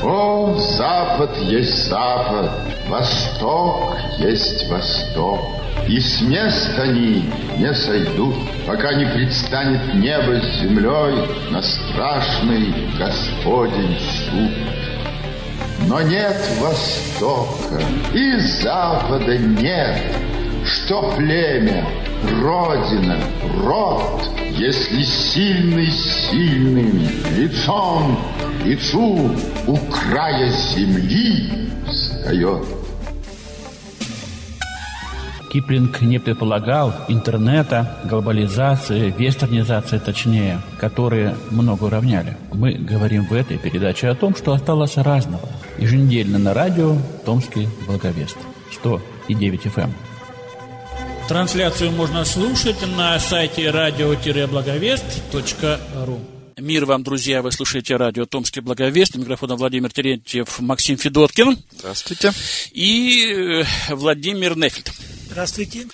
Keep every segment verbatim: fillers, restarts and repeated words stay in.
О, запад есть запад, восток есть восток, и с мест они не сойдут, пока не предстанет небо с землей на страшный Господень суд. Но нет востока и запада нет, что племя, родина, род, если сильный сильным лицом к лицу у края земли встает. Киплинг не предполагал интернета, глобализации, вестернизации точнее, которые много уравняли. Мы говорим в этой передаче о том, что осталось разного. Еженедельно на радио «Томский благовест» сто и девять эф эм. Трансляцию можно слушать на сайте радио благовест точка ру. Мир вам, друзья! Вы слушаете радио «Томский благовест». Микрофон Владимир Терентьев, Максим Федоткин. Здравствуйте. И Владимир Нефельд. Здравствуйте.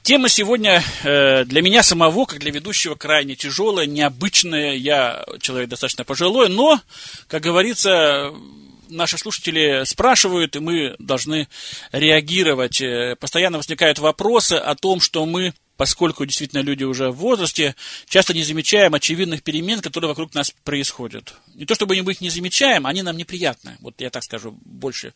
Тема сегодня для меня самого, как для ведущего, крайне тяжелая, необычная. Я человек достаточно пожилой, но, как говорится, наши слушатели спрашивают, и мы должны реагировать. Постоянно возникают вопросы о том, что мы, поскольку действительно люди уже в возрасте, часто не замечаем очевидных перемен, которые вокруг нас происходят. Не то чтобы мы их не замечаем, они нам неприятны. Вот я так скажу больше.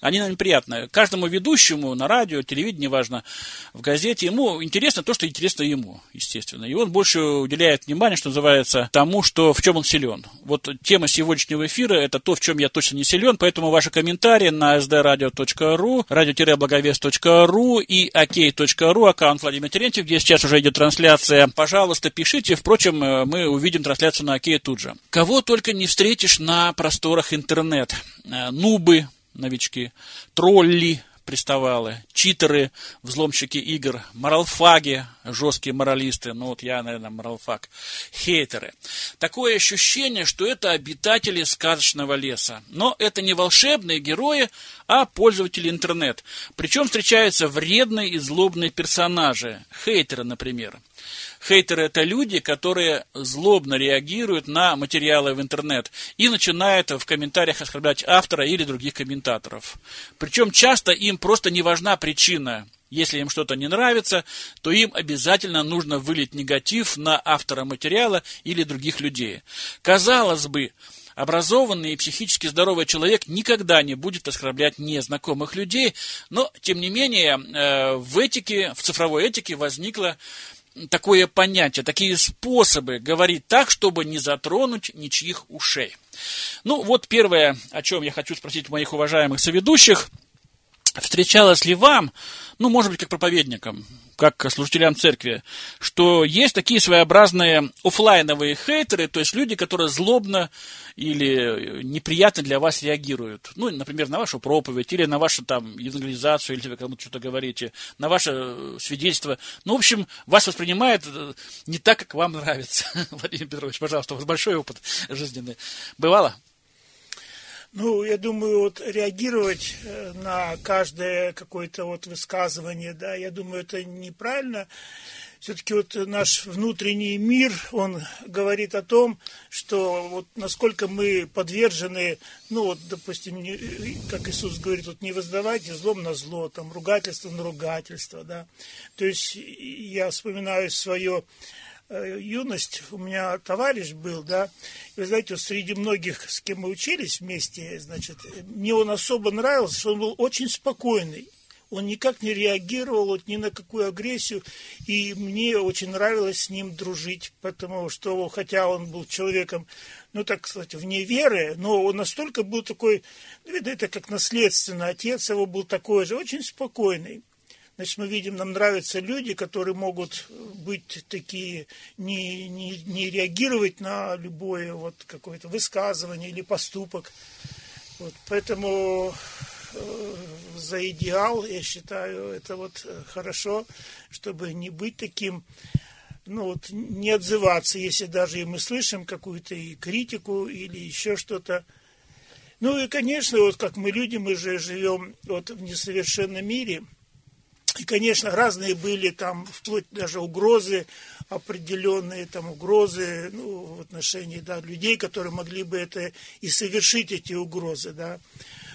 Они нам неприятны. Каждому ведущему на радио, телевидении, неважно, в газете, ему интересно то, что интересно ему, естественно. И он больше уделяет внимание, что называется, тому, что, в чем он силен. Вот тема сегодняшнего эфира – это то, в чем я точно не силен, поэтому ваши комментарии на эс дэ радио точка ру, радио благовест точка ру и о кей точка ру, аккаунт Владимир Терентьев, где сейчас уже идет трансляция. Пожалуйста, пишите. Впрочем, мы увидим трансляцию на Окей тут же. Кого только не встретишь на просторах интернет. Нубы, новички, тролли, приставалы, читеры, взломщики игр, моралфаги, жесткие моралисты, ну вот я, наверное, моралфаг, хейтеры. Такое ощущение, что это обитатели сказочного леса. Но это не волшебные герои, а пользователи интернет. Причем встречаются вредные и злобные персонажи, хейтеры, например. Хейтеры – это люди, которые злобно реагируют на материалы в интернет и начинают в комментариях оскорблять автора или других комментаторов. Причем часто им просто не важна причина. Если им что-то не нравится, то им обязательно нужно вылить негатив на автора материала или других людей. Казалось бы, образованный и психически здоровый человек никогда не будет оскорблять незнакомых людей, но, тем не менее, в этике, в цифровой этике возникла такое понятие, такие способы говорить так, чтобы не затронуть ничьих ушей. Ну, вот первое, о чем я хочу спросить моих уважаемых соведущих. Встречалось ли вам, ну, может быть, как проповедникам, как служителям церкви, что есть такие своеобразные офлайновые хейтеры, то есть люди, которые злобно или неприятно для вас реагируют. Ну, например, на вашу проповедь, или на вашу там евангелизацию, или вы кому-то что-то говорите, на ваше свидетельство. Ну, в общем, вас воспринимают не так, как вам нравится. Владимир Петрович, пожалуйста, у вас большой опыт жизненный. Бывало? Ну, я думаю, вот реагировать на каждое какое-то вот высказывание, да, я думаю, это неправильно. Все-таки вот наш внутренний мир, он говорит о том, что вот насколько мы подвержены, ну вот, допустим, не, как Иисус говорит, вот не воздавайте злом на зло, там, ругательство на ругательство, да. То есть я вспоминаю свое... юность, у меня товарищ был, да, и, вы знаете, вот среди многих, с кем мы учились вместе, значит, мне он особо нравился, что он был очень спокойный, он никак не реагировал вот, ни на какую агрессию, и мне очень нравилось с ним дружить, потому что, хотя он был человеком, ну, так сказать, вне веры, но он настолько был такой, ну, видно, это как наследственно, отец его был такой же, очень спокойный. Значит, мы видим, нам нравятся люди, которые могут быть такие, не, не, не реагировать на любое вот какое-то высказывание или поступок. Вот, поэтому э, за идеал, я считаю, это вот хорошо, чтобы не быть таким, ну вот, не отзываться, если даже и мы слышим какую-то и критику или еще что-то. Ну и, конечно, вот как мы люди, мы же живем вот в несовершенном мире. И, конечно, разные были там, вплоть даже угрозы, определенные там угрозы, ну, в отношении, да, людей, которые могли бы это и совершить, эти угрозы, да.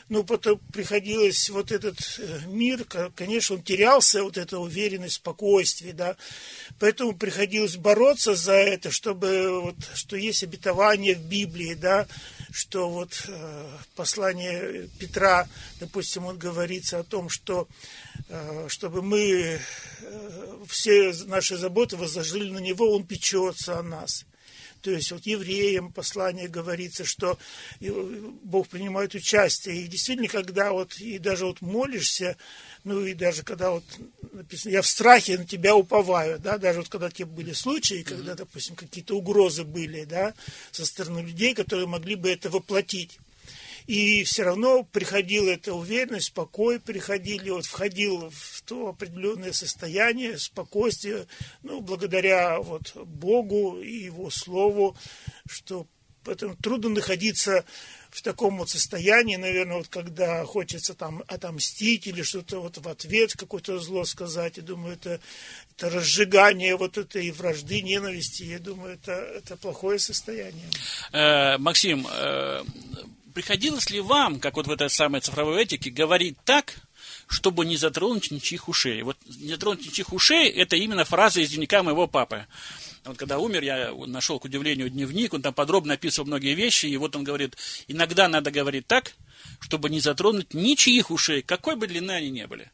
Ну, потом приходилось вот этот мир, конечно, он терялся, вот эта уверенность, спокойствие, да. Поэтому приходилось бороться за это, чтобы вот, что есть обетование в Библии, да, что вот э, послание Петра, допустим, он говорится о том, что э, чтобы мы э, все наши заботы возложили на него, он печется о нас. То есть вот евреям послание говорится, что Бог принимает участие. И действительно, когда вот, и даже вот молишься, ну и даже когда вот написано, я в страхе на тебя уповаю, да, даже вот когда те были случаи, когда, допустим, какие-то угрозы были, да, со стороны людей, которые могли бы это воплотить. И все равно приходила эта уверенность, покой приходили, вот входил в то определенное состояние, спокойствие, ну, благодаря вот Богу и Его Слову, что поэтому трудно находиться в таком вот состоянии, наверное, вот когда хочется там отомстить или что-то вот в ответ какое-то зло сказать. Я думаю, это, это разжигание вот этой вражды, ненависти, я думаю, это, это плохое состояние. Э, Максим, э... приходилось ли вам, как вот в этой самой цифровой этике, говорить так, чтобы не затронуть ничьих ушей? Вот не затронуть ничьих ушей – это именно фраза из дневника моего папы. Вот когда умер, я нашел, к удивлению, дневник, он там подробно описывал многие вещи, и вот он говорит, иногда надо говорить так, чтобы не затронуть ничьих ушей, какой бы длины они ни были.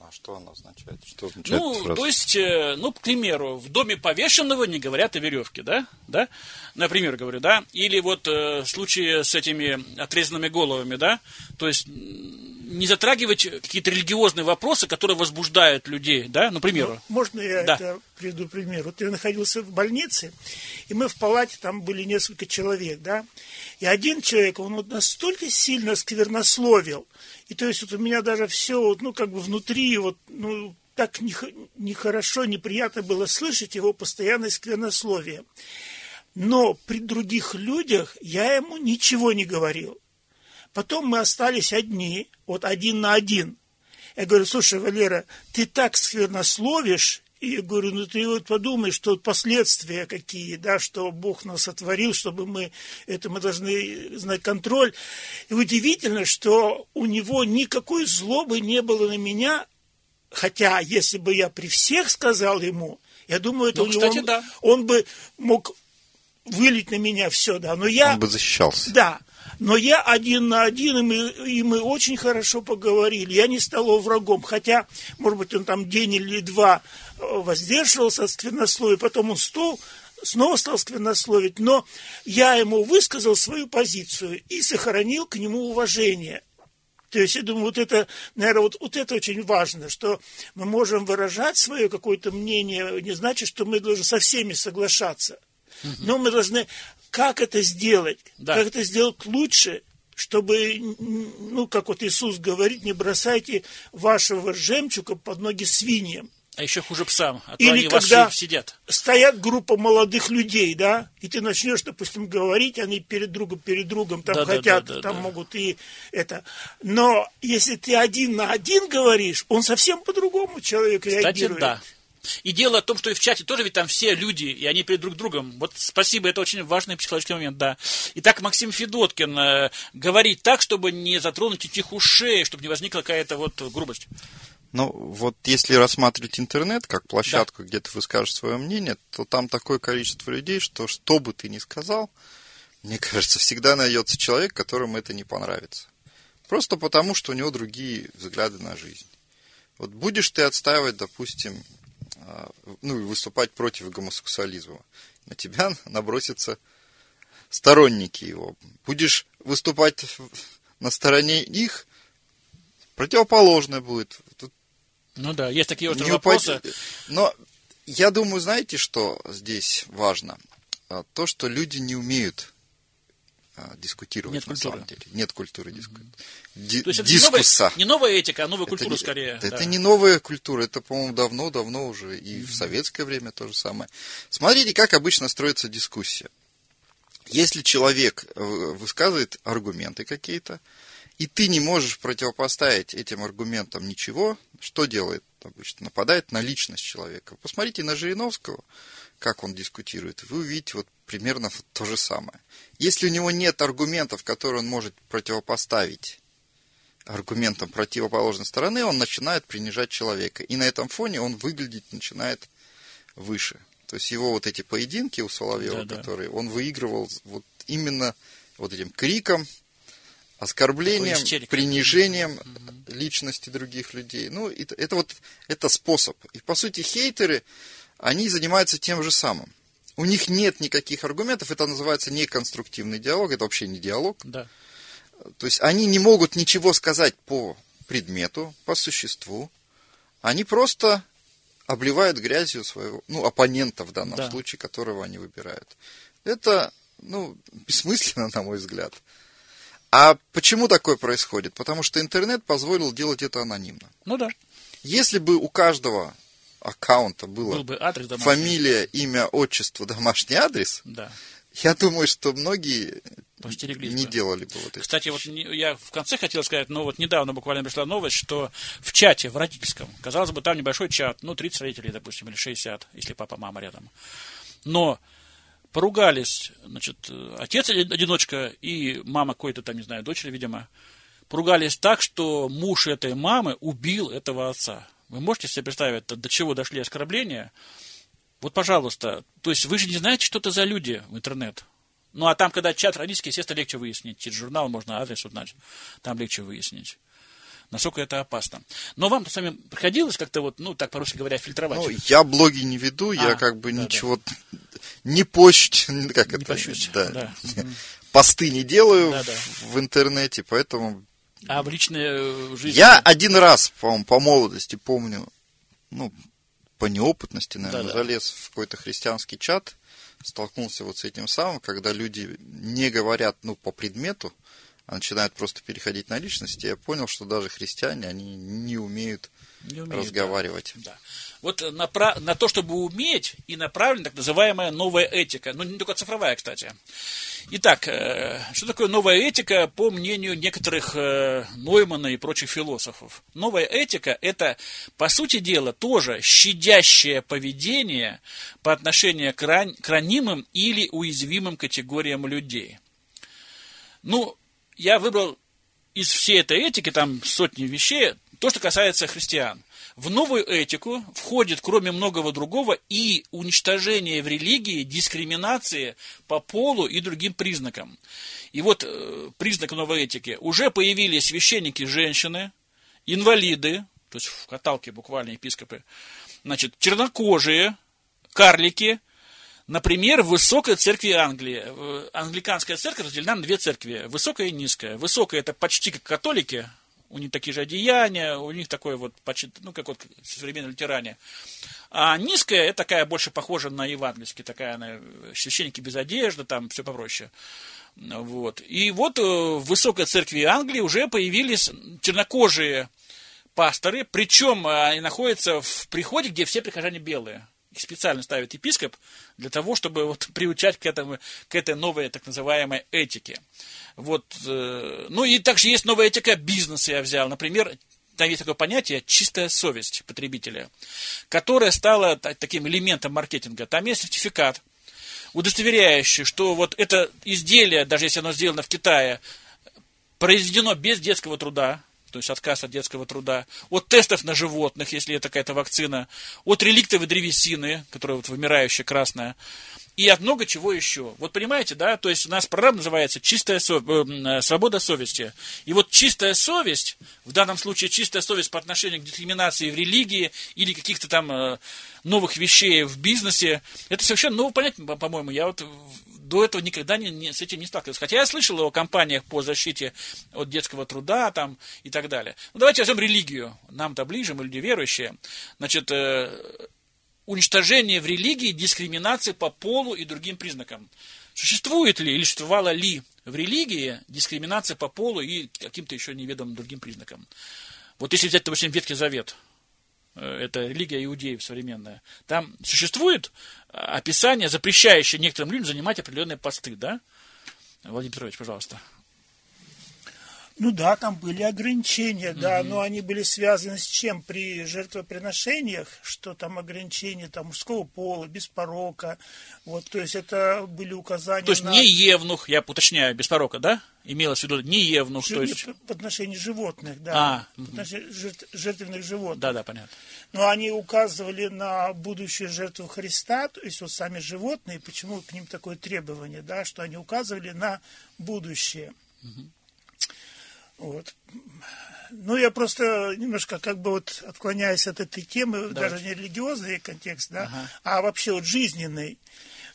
А что оно означает? Что означает ну, фраза? То есть, ну, к примеру, в доме повешенного не говорят о веревке, да? да? Например, говорю, да? Или вот э, в случае с этими отрезанными головами, да? То есть, не затрагивать какие-то религиозные вопросы, которые возбуждают людей, да? Ну, к примеру. Ну, можно я да. это приведу пример? Вот я находился в больнице, и мы в палате, там были несколько человек, да? И один человек, он вот настолько сильно сквернословил, и то есть вот у меня даже все, вот, ну, как бы внутри, вот, ну, так нехорошо, неприятно было слышать его постоянное сквернословие. Но при других людях я ему ничего не говорил. Потом мы остались одни, вот один на один. Я говорю, слушай, Валера, ты так сквернословишь, и я говорю, ну ты вот подумай, что последствия какие, да, что Бог нас сотворил, чтобы мы, это мы должны знать контроль. И удивительно, что у него никакой злобы не было на меня, хотя если бы я при всех сказал ему, я думаю, это ну, у него, кстати, да. он бы мог вылить на меня все, да, но я... Он бы защищался. Да. Но я один на один, и мы, и мы очень хорошо поговорили. Я не стал его врагом. Хотя, может быть, он там день или два воздерживался от сквернословия, потом он стол, снова стал сквернословить. Но я ему высказал свою позицию и сохранил к нему уважение. То есть, я думаю, вот это, наверное, вот, вот это очень важно, что мы можем выражать свое какое-то мнение, не значит, что мы должны со всеми соглашаться. Но мы должны... Как это сделать? Да. Как это сделать лучше, чтобы, ну, как вот Иисус говорит, не бросайте вашего жемчуга под ноги свиньям. А еще хуже псам, а то или они когда вас сидят. Стоят группа молодых людей, да, и ты начнешь, допустим, говорить, они перед другом, перед другом там да, хотят, да, да, да, там да. могут и это. Но если ты один на один говоришь, он совсем по-другому человек Кстати, реагирует. Да. И дело в том, что и в чате тоже ведь там все люди, и они перед друг другом. Вот спасибо, это очень важный психологический момент, да. Итак, Максим Федоткин э, говорит так, чтобы не затронуть этих ушей, чтобы не возникла какая-то вот грубость. Ну, вот если рассматривать интернет как площадку, да. где ты выскажешь свое мнение, то там такое количество людей, что что бы ты ни сказал, мне кажется, всегда найдется человек, которому это не понравится. Просто потому, что у него другие взгляды на жизнь. Вот будешь ты отстаивать, допустим... ну, выступать против гомосексуализма. На тебя набросятся сторонники его. Будешь выступать на стороне их, противоположное будет. Тут ну да, есть такие вот вопросы. Упад... Но я думаю, знаете, что здесь важно? То, что люди не умеют дискутировать. Нет культуры. На самом деле. Нет культуры диску... Ди- То есть это дискусса. Не новая, не новая этика, а новая культура это не, скорее. Это да. не новая культура, это, по-моему, давно-давно уже и mm-hmm. в советское время то же самое. Смотрите, как обычно строится дискуссия. Если человек высказывает аргументы какие-то, и ты не можешь противопоставить этим аргументам ничего, что делает обычно? Нападает на личность человека. Посмотрите на Жириновского, как он дискутирует, вы увидите вот примерно то же самое. Если у него нет аргументов, которые он может противопоставить аргументам противоположной стороны, он начинает принижать человека. И на этом фоне он выглядеть начинает выше. То есть его вот эти поединки у Соловьева, да, которые да. он выигрывал вот именно вот этим криком, оскорблением, принижением угу. личности других людей. Ну, это, это вот это способ. И по сути хейтеры, они занимаются тем же самым. У них нет никаких аргументов, это называется неконструктивный диалог, это вообще не диалог. Да. То есть они не могут ничего сказать по предмету, по существу. Они просто обливают грязью своего, ну, оппонента в данном да. случае, которого они выбирают. Это, ну, бессмысленно, на мой взгляд. А почему такое происходит? Потому что интернет позволил делать это анонимно. Ну да. Если бы у каждого аккаунта было Был бы адрес, фамилия, имя, отчество, домашний адрес, да. я думаю, что многие не бы. делали бы вот это. Кстати, вот я в конце хотел сказать, но вот недавно буквально пришла новость, что в чате, в родительском, казалось бы, там небольшой чат, ну, тридцать родителей, допустим, или шестьдесят, если папа, мама рядом. Но поругались, значит, отец одиночка и мама какой-то там, не знаю, дочери, видимо, поругались так, что муж этой мамы убил этого отца. Вы можете себе представить, до чего дошли оскорбления? Вот, пожалуйста, то есть вы же не знаете, что это за люди в интернет. Ну, а там, когда чат родительский, естественно, легче выяснить. Через журнал можно адрес узнать, там легче выяснить. Насколько это опасно. Но вам-то самим приходилось как-то вот, ну, так по-русски говоря, фильтровать? Ну, я блоги не веду, а, я как бы да, ничего да. не пощу, как не это? Пощусь, да. Да. Посты не делаю да, да. в интернете, поэтому... А в личной жизни? Я один раз, по-моему, по молодости помню, ну, по неопытности, наверное, да, да. залез в какой-то христианский чат, столкнулся вот с этим самым, когда люди не говорят, ну, по предмету, а начинают просто переходить на личности. Я понял, что даже христиане, они не умеют, не умеют разговаривать. Да. Да. Вот направ... на то, чтобы уметь, и направлена так называемая новая этика. Ну, не только цифровая, кстати. Итак, что такое новая этика, по мнению некоторых Ноймана и прочих философов? Новая этика – это, по сути дела, тоже щадящее поведение по отношению к, ран... к ранимым или уязвимым категориям людей. Ну, я выбрал из всей этой этики, там сотни вещей, то, что касается христиан. В новую этику входит, кроме многого другого, и уничтожение в религии дискриминации по полу и другим признакам. И вот э, признак новой этики. Уже появились священники-женщины, инвалиды, то есть в каталке буквально епископы, значит, чернокожие, карлики. Например, в Высокой Церкви Англии. Англиканская церковь разделена на две церкви, высокая и низкая. Высокая – это почти как католики, у них такие же одеяния, у них такое вот, ну, как вот современные лютеране. А низкая, это такая больше похожа на евангельские, такая она, священники без одежды, там все попроще. Вот. И вот в Высокой Церкви Англии уже появились чернокожие пасторы, причем они находятся в приходе, где все прихожане белые. Их специально ставит епископ для того, чтобы вот приучать к этому, к этой новой так называемой этике. Вот. Ну и также есть новая этика бизнеса, я взял. Например, там есть такое понятие «чистая совесть потребителя», которая стала таким элементом маркетинга. Там есть сертификат, удостоверяющий, что вот это изделие, даже если оно сделано в Китае, произведено без детского труда, то есть отказ от детского труда, от тестов на животных, если это какая-то вакцина, от реликтовой древесины, которая вот вымирающая красная, и от много чего еще. Вот понимаете, да, то есть у нас программа называется «Чистая со... «Свобода совести». И вот чистая совесть, в данном случае чистая совесть по отношению к дискриминации в религии или каких-то там новых вещей в бизнесе, это совершенно новое понятие, по-моему, я вот... До этого никогда не, не, с этим не сталкивался. Хотя я слышал о компаниях по защите от детского труда там, и так далее. Ну, давайте возьмем религию. Нам-то ближе, мы люди верующие. Значит, э, уничтожение в религии дискриминации по полу и другим признакам. Существует ли или существовала ли в религии дискриминация по полу и каким-то еще неведомым другим признакам? Вот если взять, допустим, Ветхий Завет. Это религия иудеев современная. Там существует описание, запрещающее некоторым людям занимать определенные посты, да? Владимир Петрович, пожалуйста. Ну да, там были ограничения, да, mm-hmm. но они были связаны с чем? При жертвоприношениях, что там ограничения там, мужского пола, без порока, вот, то есть это были указания. То есть на... не евнух, я уточняю, без порока, да? Имелось в виду не евнух, Жир... то есть... В отношении животных, да, а, в отношении угу. жертв... жертвенных животных. Да, да, понятно. Но они указывали на будущую жертву Христа, то есть вот сами животные, почему к ним такое требование, да, что они указывали на будущее. Угу. Вот. Ну, я просто немножко как бы вот отклоняюсь от этой темы, да. даже не религиозный контекст, да, ага. а вообще вот жизненный.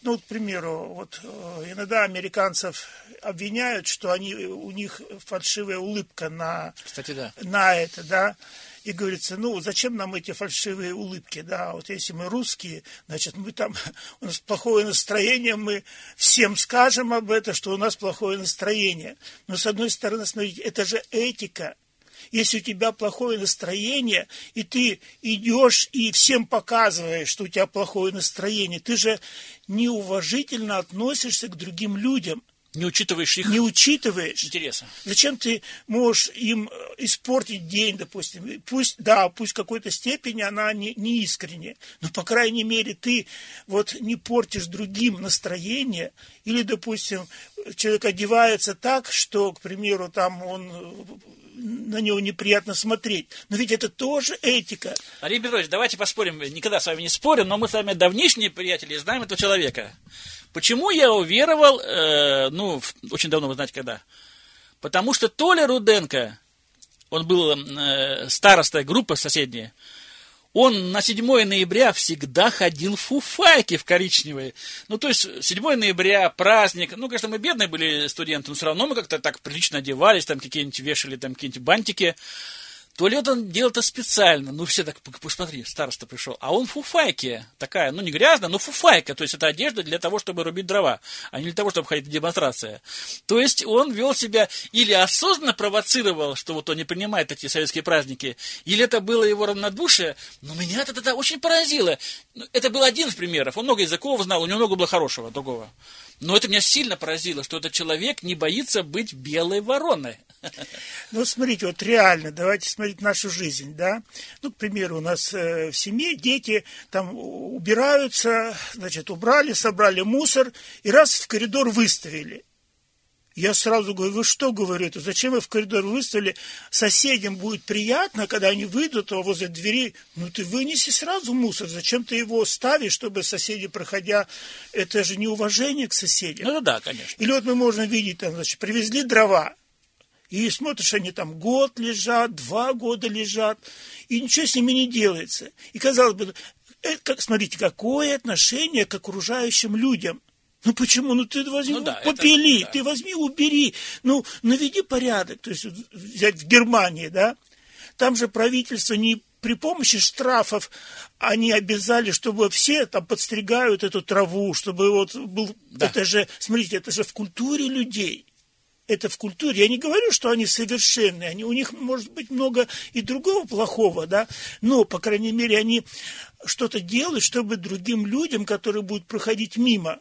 Ну, вот, к примеру, вот иногда американцев обвиняют, что они, у них фальшивая улыбка на, кстати, да. на это, да. И говорится, ну, зачем нам эти фальшивые улыбки, да, вот если мы русские, значит, мы там, у нас плохое настроение, мы всем скажем об этом, что у нас плохое настроение. Но, с одной стороны, смотрите, это же этика. Если у тебя плохое настроение, и ты идешь и всем показываешь, что у тебя плохое настроение, ты же неуважительно относишься к другим людям. Не учитываешь их. Не учитываешь. Интересно. Зачем ты можешь им испортить день, допустим? Пусть, да, пусть в какой-то степени она не, не искренняя, но, по крайней мере, ты вот не портишь другим настроение. Или, допустим, человек одевается так, что, к примеру, там он... на него неприятно смотреть. Но ведь это тоже этика. Владимир Петрович, давайте поспорим. Никогда с вами не спорим, но мы с вами давнишние приятели и знаем этого человека. Почему я уверовал, э, ну, в, очень давно, вы знаете, когда? Потому что Толя Руденко, он был э, старостой группы соседней, он на седьмое ноября всегда ходил в фуфайки в коричневые. Ну, то есть, седьмое ноября, праздник. Ну, конечно, мы бедные были студенты, но все равно мы как-то так прилично одевались, там какие-нибудь вешали, там какие-нибудь бантики. То ли он делал это специально. Ну, все так, посмотри, староста пришел. А он фуфайки такая, ну, не грязная, но фуфайка. То есть, это одежда для того, чтобы рубить дрова, а не для того, чтобы ходить на демонстрации. То есть, он вел себя или осознанно провоцировал, что вот он не принимает эти советские праздники, или это было его равнодушие. Но меня это тогда очень поразило. Это был один из примеров. Он много языков знал, у него много было хорошего, другого. Но это меня сильно поразило, что этот человек не боится быть белой вороной. Ну, смотрите, вот реально, давайте смотреть нашу жизнь, да. Ну, к примеру, у нас в семье дети там убираются, значит, убрали, собрали мусор и раз в коридор выставили. Я сразу говорю, вы что, говорю, это зачем вы в коридор выставили? Соседям будет приятно, когда они выйдут, а возле двери, ну ты вынеси сразу мусор, зачем ты его ставишь, чтобы соседи, проходя, это же неуважение к соседям. Ну да, конечно. Или вот мы можем видеть, там, значит, привезли дрова, и смотришь, они там год лежат, два года лежат, и ничего с ними не делается. И казалось бы, как, смотрите, какое отношение к окружающим людям. Ну почему? Ну ты возьми, ну, да, попили, это, да. ты возьми, убери, ну наведи порядок. То есть взять в Германии, да, там же правительство не при помощи штрафов они обязали, чтобы все там подстригают эту траву, чтобы вот был, да. это же, смотрите, это же в культуре людей. Это в культуре. Я не говорю, что они совершенные, они, у них может быть много и другого плохого, да, но, по крайней мере, они что-то делают, чтобы другим людям, которые будут проходить мимо,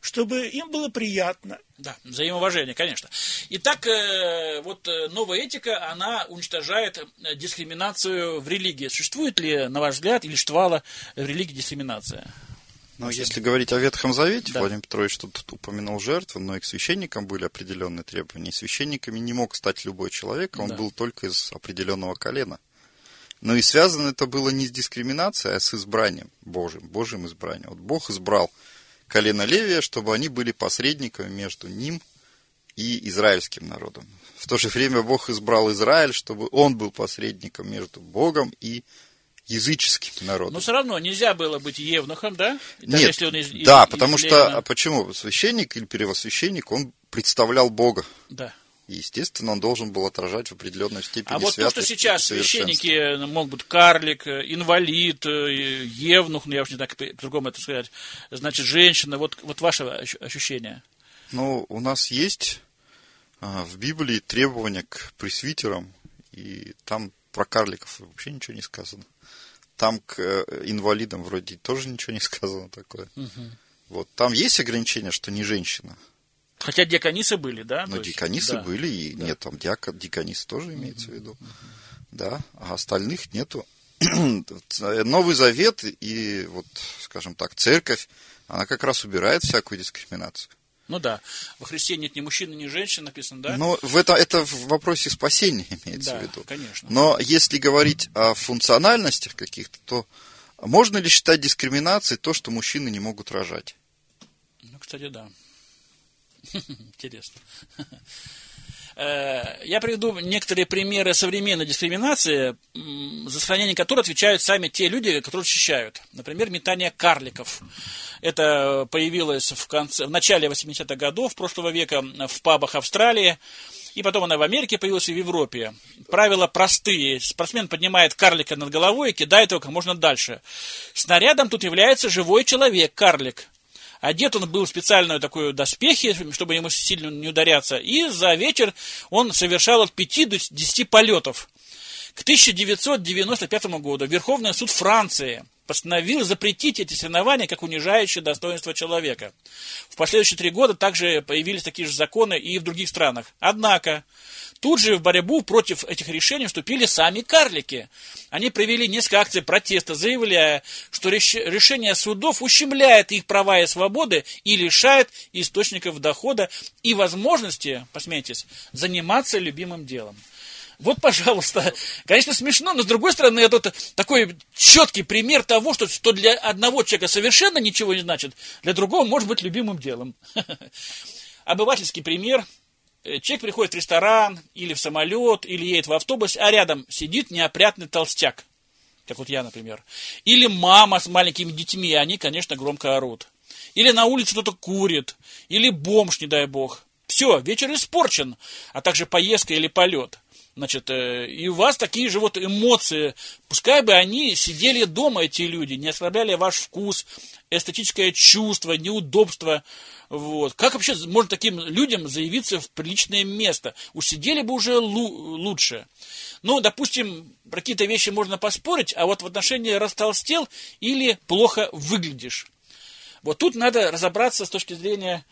чтобы им было приятно. Да, взаимоуважение, конечно. Итак, вот новая этика, она уничтожает дискриминацию в религии. Существует ли, на ваш взгляд, или существовала в религии дискриминация? Ну, если говорить о Ветхом Завете, да. Владимир Петрович тут упомянул жертвы, но и к священникам были определенные требования. И священниками не мог стать любой человек, он да. был только из определенного колена. Но и связано это было не с дискриминацией, а с избранием Божьим, Божьим избранием. Вот Бог избрал колено Левия, чтобы они были посредниками между ним и израильским народом. В то же время Бог избрал Израиль, чтобы он был посредником между Богом и языческим народом. Но все равно нельзя было быть евнухом, да? Даже Нет, если он из, да, из, потому из что, а почему? Священник или первосвященник, он представлял Бога. Да. И, естественно, он должен был отражать в определенной степени святость. А вот святость, то, что сейчас священники могут быть карлик, инвалид, евнух, ну я уж не так по-другому это сказать, значит, женщина, вот, вот ваше ощущение. Ну, у нас есть а, в Библии требования к пресвитерам, и там про карликов вообще ничего не сказано. Там к инвалидам вроде тоже ничего не сказано такое. Угу. Вот, там есть ограничение, что не женщина. Хотя диаконисы были, да? Ну, диаконисы да. были, и да. нет, там диакон, диаконисы тоже имеется в виду. Да, а остальных нету. Новый Завет и, вот, скажем так, церковь, она как раз убирает всякую дискриминацию. Ну да. Во Христе нет ни мужчины, ни женщины, написано, да? Но в это, это в вопросе спасения имеется да, в виду. Конечно. Но если говорить о функциональностях каких-то, то можно ли считать дискриминацией то, что мужчины не могут рожать? Ну, кстати, да. Интересно. Я приведу некоторые примеры современной дискриминации, за сохранение которой отвечают сами те люди, которые защищают. Например, метание карликов. Это появилось в, конце, в начале восьмидесятых годов прошлого века в пабах Австралии. И потом она в Америке появилась и в Европе. Правила простые. Спортсмен поднимает карлика над головой и кидает его как можно дальше. Снарядом тут является живой человек, карлик. Одет он был в специальную такую доспехи, чтобы ему сильно не ударяться. И за вечер он совершал от пяти до десяти полетов. К тысяча девятьсот девяносто пятому году Верховный суд Франции постановил запретить эти соревнования как унижающие достоинство человека. В последующие три года также появились такие же законы и в других странах. Однако, тут же в борьбу против этих решений вступили сами карлики. Они провели несколько акций протеста, заявляя, что решение судов ущемляет их права и свободы и лишает источников дохода и возможности, посмейтесь, заниматься любимым делом. Вот, пожалуйста. Конечно, смешно, но, с другой стороны, это такой четкий пример того, что, что для одного человека совершенно ничего не значит, для другого может быть любимым делом. Обывательский пример. Человек приходит в ресторан, или в самолет, или едет в автобус, а рядом сидит неопрятный толстяк, как вот я, например. Или мама с маленькими детьми, они, конечно, громко орут. Или на улице кто-то курит, или бомж, не дай бог. Все, вечер испорчен, а также поездка или полет. Значит, и у вас такие же вот эмоции. Пускай бы они сидели дома, эти люди, не оскорбляли ваш вкус, эстетическое чувство, неудобство. Вот. Как вообще можно таким людям заявиться в приличное место? Уж сидели бы уже лу- лучше. Ну, допустим, про какие-то вещи можно поспорить, а вот в отношении растолстел или плохо выглядишь. Вот тут надо разобраться с точки зрения,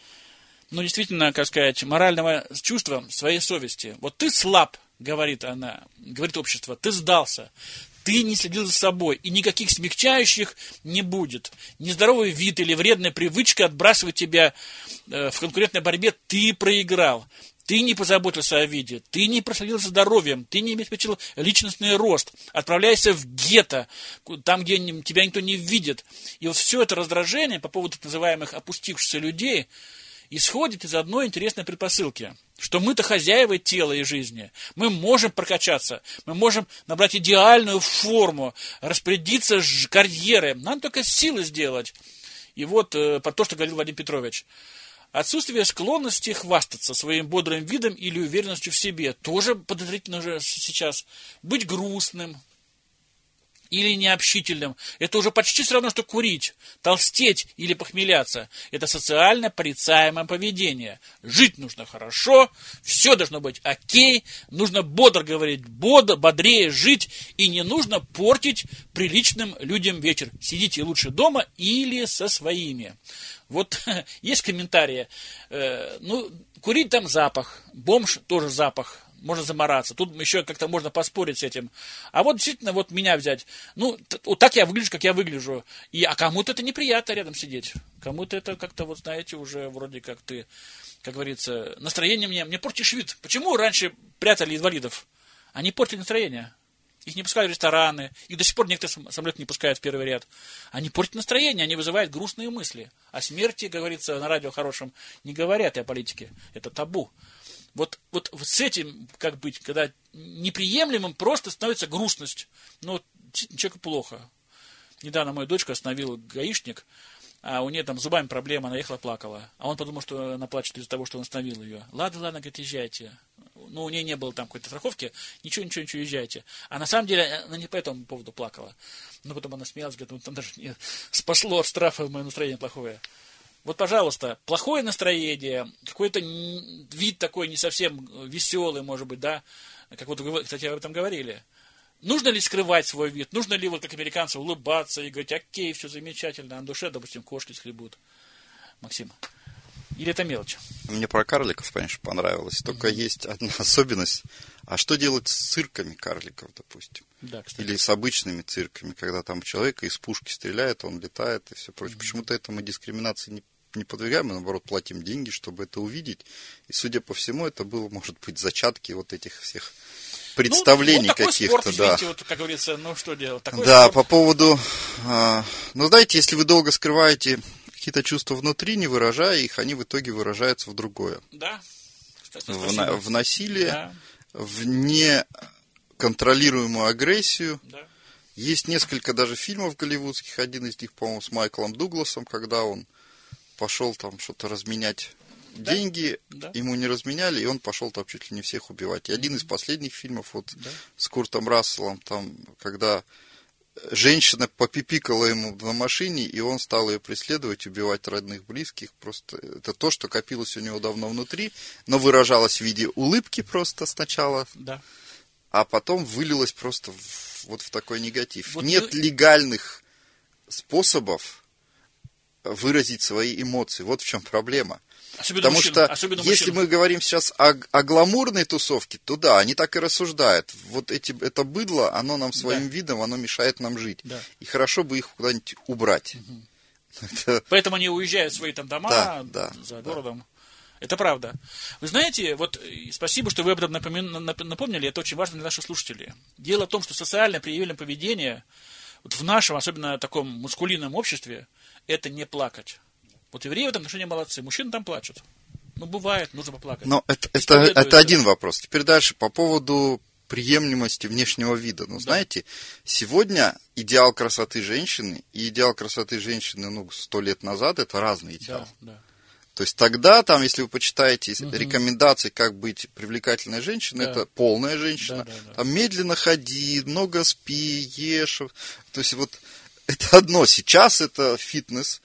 ну, действительно, как сказать, морального чувства своей совести. Вот ты слаб. Говорит она, говорит общество, ты сдался, ты не следил за собой, и никаких смягчающих не будет. Нездоровый вид или вредная привычка отбрасывает тебя в конкурентной борьбе, ты проиграл, ты не позаботился о виде, ты не проследил за здоровьем, ты не обеспечил личностный рост, отправляйся в гетто, там, где тебя никто не видит. И вот все это раздражение по поводу так называемых опустившихся людей исходит из одной интересной предпосылки, что мы-то хозяева тела и жизни, мы можем прокачаться, мы можем набрать идеальную форму, распорядиться карьерой, нам только силы сделать. И вот э, про то, что говорил Владимир Петрович. Отсутствие склонности хвастаться своим бодрым видом или уверенностью в себе, тоже подозрительно уже сейчас, быть грустным или необщительным. Это уже почти все равно, что курить, толстеть или похмеляться. Это социально порицаемое поведение. Жить нужно хорошо, все должно быть окей, нужно бодро говорить, бодро, бодрее жить, и не нужно портить приличным людям вечер. Сидите лучше дома или со своими. Вот есть комментарии. Ну, курить там запах, бомж тоже запах. Можно замораться. Тут еще как-то можно поспорить с этим. А вот действительно, вот меня взять. Ну, вот так я выгляжу, как я выгляжу. И, а кому-то это неприятно рядом сидеть. Кому-то это как-то, вот знаете, уже вроде как ты, как говорится, настроение мне, мне портишь вид. Почему раньше прятали инвалидов? Они портили настроение. Их не пускают в рестораны. Их до сих пор некоторые самолеты не пускают в первый ряд. Они портят настроение, они вызывают грустные мысли. О смерти, говорится, на радио хорошем не говорят, и о политике. Это табу. Вот, вот с этим, как быть, когда неприемлемым просто становится грустность. Ну, человеку плохо. Недавно мою дочку остановил гаишник, а у нее там зубами проблема, она ехала, плакала. А он подумал, что она плачет из-за того, что он остановил ее. Ладно, ладно, говорит, езжайте. Ну, у нее не было там какой-то страховки. Ничего, ничего, ничего, езжайте. А на самом деле она не по этому поводу плакала. Но потом она смеялась, говорит, ну, там даже не спасло от штрафа мое настроение плохое. Вот, пожалуйста, плохое настроение, какой-то вид такой не совсем веселый, может быть, да, как вот вы, кстати, об этом говорили. Нужно ли скрывать свой вид? Нужно ли, вот как американцы, улыбаться и говорить, окей, все замечательно, а на душе, допустим, кошки скребут? Максим. Или это мелочь? Мне про карликов, конечно, понравилось. Только mm-hmm. есть одна особенность. А что делать с цирками карликов, допустим? Да, кстати. Или с обычными цирками, когда там человека из пушки стреляет, он летает и все прочее. Mm-hmm. Почему-то это мы дискриминации не, не подвергаем, мы, наоборот, платим деньги, чтобы это увидеть. И, судя по всему, это было, может быть, зачатки вот этих всех представлений, ну, вот каких-то. Спорт, извините, да. Вот, как говорится, ну что делать? Такой да, спорт... по поводу... Э, ну, знаете, если вы долго скрываете... какие-то чувства внутри, не выражая их, они в итоге выражаются в другое. Да. Кстати, в, на, в насилие, да. В неконтролируемую агрессию. Да. Есть несколько даже фильмов голливудских, один из них, по-моему, с Майклом Дугласом, когда он пошел там что-то разменять да. деньги, да. ему не разменяли, и он пошел там чуть ли не всех убивать. И один mm-hmm. из последних фильмов вот да. с Куртом Расселом, там, когда... женщина попипикала ему на машине, и он стал ее преследовать, убивать родных, близких. Просто это то, что копилось у него давно внутри, но выражалось в виде улыбки просто сначала, да. а потом вылилось просто в, вот в такой негатив. Вот Нет ты... легальных способов выразить свои эмоции. Вот в чем проблема. Особенно Потому мужчин, что, особенно если мужчин. Мы говорим сейчас о, о гламурной тусовке, то да, они так и рассуждают. Вот эти, это быдло, оно нам своим да. видом, оно мешает нам жить. Да. И хорошо бы их куда-нибудь убрать. Угу. Это... Поэтому они уезжают в свои там дома да, да, за городом. Да. Это правда. Вы знаете, вот спасибо, что вы об этом напомнили, это очень важно для наших слушателей. Дело в том, что социально приявленное поведение вот в нашем, особенно таком маскулинном обществе, это не плакать. Вот евреи в этом отношении молодцы. Мужчины там плачут. Ну, бывает, нужно поплакать. Но это, это, это один вопрос. Теперь дальше по поводу приемлемости внешнего вида. Ну, да. знаете, сегодня идеал красоты женщины и идеал красоты женщины, ну, сто лет назад, это разный идеал. Да, да. То есть тогда, там, если вы почитаете угу. рекомендации, как быть привлекательной женщиной, да. это полная женщина. Да, да, да. Там медленно ходи, много спи, ешь. То есть вот это одно. Сейчас это фитнес.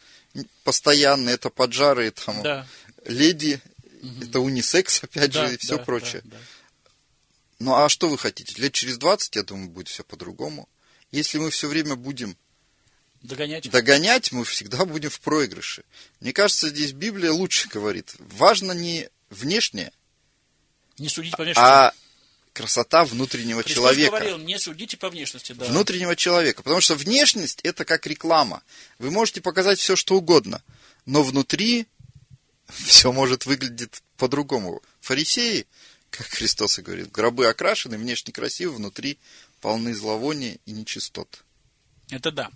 Постоянно это поджары, там, да. леди, угу. это унисекс, опять да, же, и все да, прочее. Да, да. Ну, а что вы хотите? Лет через двадцать, я думаю, будет все по-другому. Если мы все время будем догонять. догонять, мы всегда будем в проигрыше. Мне кажется, здесь Библия лучше говорит. Важно не внешнее, не судить по внешности. А красота внутреннего Христос человека. Говорил, не судите по внешности. Да. Внутреннего человека. Потому что внешность – это как реклама. Вы можете показать все, что угодно, но внутри все может выглядеть по-другому. Фарисеи, как Христос и говорит, гробы окрашены, внешне красивы, внутри полны зловония и нечистот. Это да.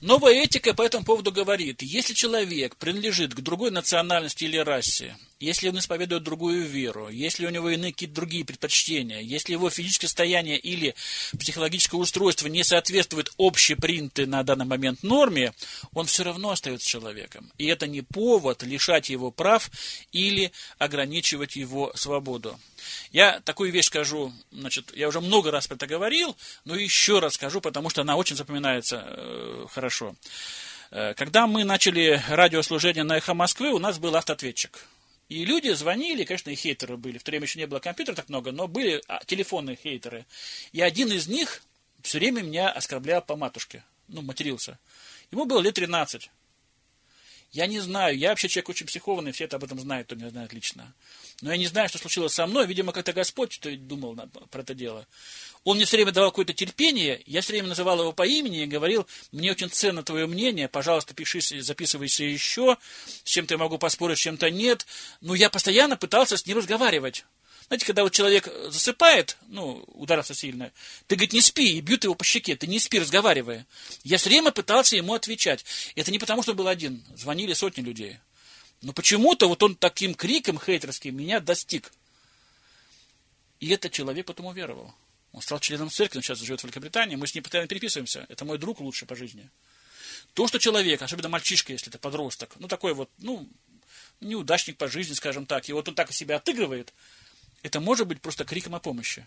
Новая этика по этому поводу говорит, если человек принадлежит к другой национальности или расе, если он исповедует другую веру, если у него иные какие-то другие предпочтения, если его физическое состояние или психологическое устройство не соответствует общепринятой на данный момент норме, он все равно остается человеком. И это не повод лишать его прав или ограничивать его свободу. Я такую вещь скажу, значит, я уже много раз про это говорил, но еще раз скажу, потому что она очень запоминается э, хорошо. Э, когда мы начали радиослужение на «Эхо Москвы», у нас был автоответчик. И люди звонили, конечно, и хейтеры были. В то время еще не было компьютеров так много, но были телефонные хейтеры. И один из них все время меня оскорблял по матушке. Ну, матерился. Ему было лет тринадцать. Я не знаю, я вообще человек очень психованный, все это об этом знают, кто меня знает лично. Но я не знаю, что случилось со мной. Видимо, как-то Господь что-то думал про это дело. Он мне все время давал какое-то терпение, я все время называл его по имени и говорил, мне очень ценно твое мнение, пожалуйста, пиши, записывайся еще, с чем-то я могу поспорить, с чем-то нет. Но я постоянно пытался с ним разговаривать. Знаете, когда вот человек засыпает, ну, ударился сильно, ты, говорит, не спи, и бьют его по щеке, ты не спи, разговаривая. Я все время пытался ему отвечать. Это не потому, что был один, звонили сотни людей. Но почему-то вот он таким криком хейтерским меня достиг. И этот человек потом уверовал. Он стал членом церкви, он сейчас живет в Великобритании, мы с ним постоянно переписываемся, это мой друг лучше по жизни. То, что человек, особенно мальчишка, если это подросток, ну, такой вот, ну, неудачник по жизни, скажем так, и вот он так себя отыгрывает, это может быть просто криком о помощи.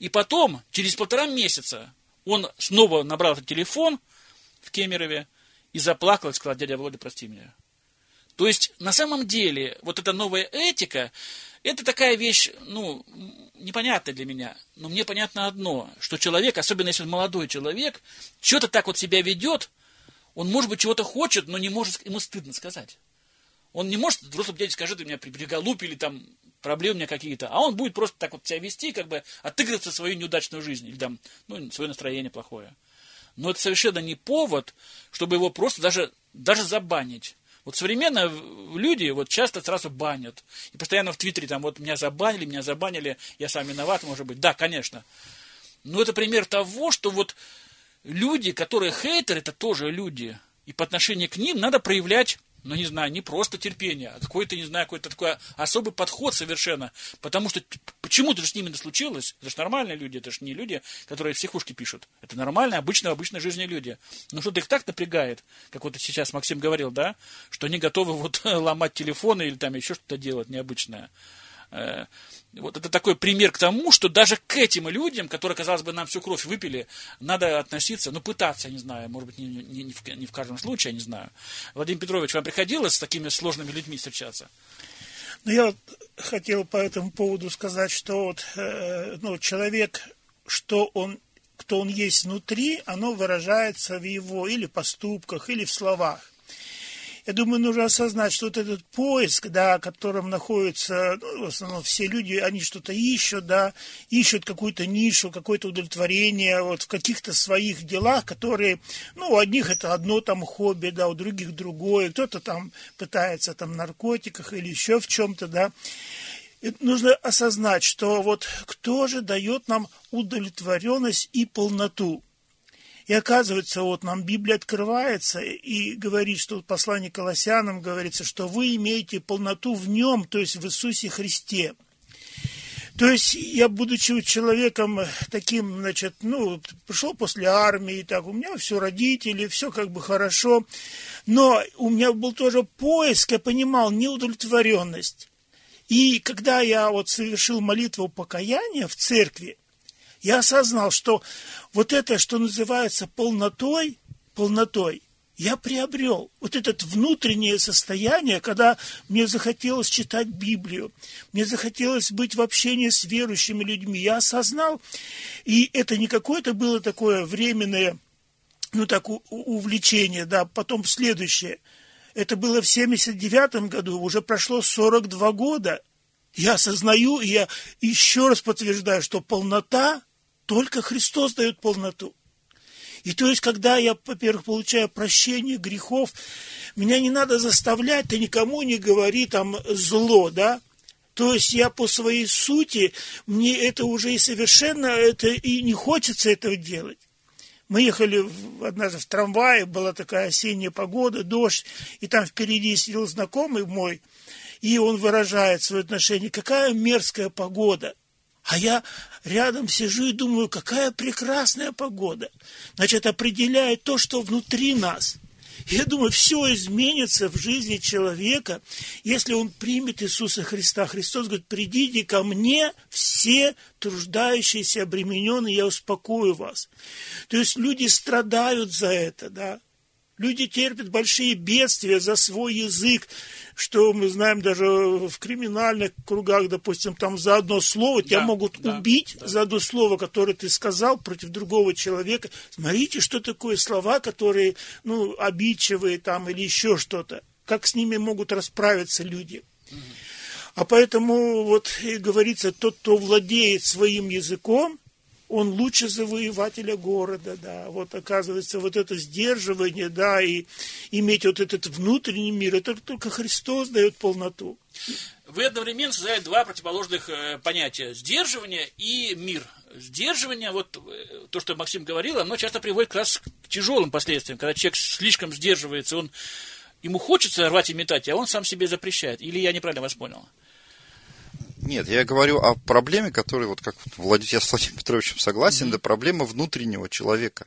И потом, через полтора месяца, он снова набрал этот телефон в Кемерове и заплакал и сказал, дядя Володя, прости меня. То есть, на самом деле, вот эта новая этика, это такая вещь, ну, непонятная для меня. Но мне понятно одно, что человек, особенно если он молодой человек, что-то так вот себя ведет, он, может быть, чего-то хочет, но не может, ему стыдно сказать. Он не может взрослому дяде скажи, ты меня приголубь или там проблемы у меня какие-то, а он будет просто так вот себя вести, как бы отыгрываться свою неудачную жизнь или там, ну, свое настроение плохое. Но это совершенно не повод, чтобы его просто даже, даже забанить. Вот современные люди вот часто сразу банят. И постоянно в Твиттере там вот меня забанили, меня забанили, я сам виноват, может быть. Да, конечно. Но это пример того, что вот люди, которые хейтеры, это тоже люди. И по отношению к ним надо проявлять, ну, не знаю, не просто терпение, а какой-то, не знаю, какой-то такой особый подход совершенно. Потому что почему-то же с ними это случилось. Это же нормальные люди, это же не люди, которые психушки пишут. Это нормальные, обычные, обычные жизни люди. Но что-то их так напрягает, как вот сейчас Максим говорил, да, что они готовы вот ломать телефоны или там еще что-то делать необычное. Вот это такой пример к тому, что даже к этим людям, которые, казалось бы, нам всю кровь выпили, надо относиться, ну, пытаться, я не знаю, может быть, не, не, не, в, не в каждом случае, я не знаю. Владимир Петрович, вам приходилось с такими сложными людьми встречаться? Ну, я вот хотел по этому поводу сказать, что вот, э, ну, человек, что он, кто он есть внутри, оно выражается в его или поступках, или в словах. Я думаю, нужно осознать, что вот этот поиск, да, в котором находятся, ну, в основном все люди, они что-то ищут, да, ищут какую-то нишу, какое-то удовлетворение вот в каких-то своих делах, которые, ну, у одних это одно там хобби, да, у других другое, кто-то там пытается там в наркотиках или еще в чем-то, да. И нужно осознать, что вот кто же дает нам удовлетворенность и полноту. И оказывается, вот нам Библия открывается и говорит, что в послании к Колоссянам говорится, что вы имеете полноту в Нем, то есть в Иисусе Христе. То есть я, будучи человеком таким, значит, ну, пришел после армии, так, у меня все родители, все как бы хорошо, но у меня был тоже поиск, я понимал, неудовлетворенность. И когда я вот совершил молитву покаяния в церкви, я осознал, что вот это, что называется полнотой, полнотой, я приобрел. Вот это внутреннее состояние, когда мне захотелось читать Библию, мне захотелось быть в общении с верующими людьми. Я осознал, и это не какое-то было такое временное, ну так, увлечение, да, потом следующее. Это было в семьдесят девятом году, уже прошло сорок два года. Я осознаю, и я еще раз подтверждаю, что полнота, только Христос дает полноту. И то есть, когда я, во-первых, получаю прощение грехов, меня не надо заставлять, ты никому не говори там зло, да? То есть, я по своей сути, мне это уже и совершенно, это и не хочется этого делать. Мы ехали однажды в трамвае, была такая осенняя погода, дождь, и там впереди сидел знакомый мой, и он выражает свое отношение, какая мерзкая погода. А я рядом сижу и думаю, какая прекрасная погода. Значит, определяет то, что внутри нас. Я думаю, все изменится в жизни человека, если он примет Иисуса Христа. Христос говорит, придите ко мне все труждающиеся, обремененные, я успокою вас. То есть люди страдают за это, да. Люди терпят большие бедствия за свой язык, что мы знаем даже в криминальных кругах, допустим, там за одно слово тебя да, могут да, убить, да. за одно слово, которое ты сказал против другого человека. Смотрите, что такое слова, которые, ну, обидчивые там или еще что-то. Как с ними могут расправиться люди. Угу. А поэтому, вот и говорится, тот, кто владеет своим языком, он лучше завоевателя города, да, вот оказывается, вот это сдерживание, да, и иметь вот этот внутренний мир, это только Христос дает полноту. Вы одновременно создаете два противоположных понятия, сдерживание и мир. Сдерживание, вот то, что Максим говорил, оно часто приводит как раз к тяжелым последствиям, когда человек слишком сдерживается, он, ему хочется рвать и метать, а он сам себе запрещает, или я неправильно вас понял? Нет, я говорю о проблеме, которая, вот как Владимир, я с Владимиром Петровичем согласен, mm-hmm. это проблема внутреннего человека,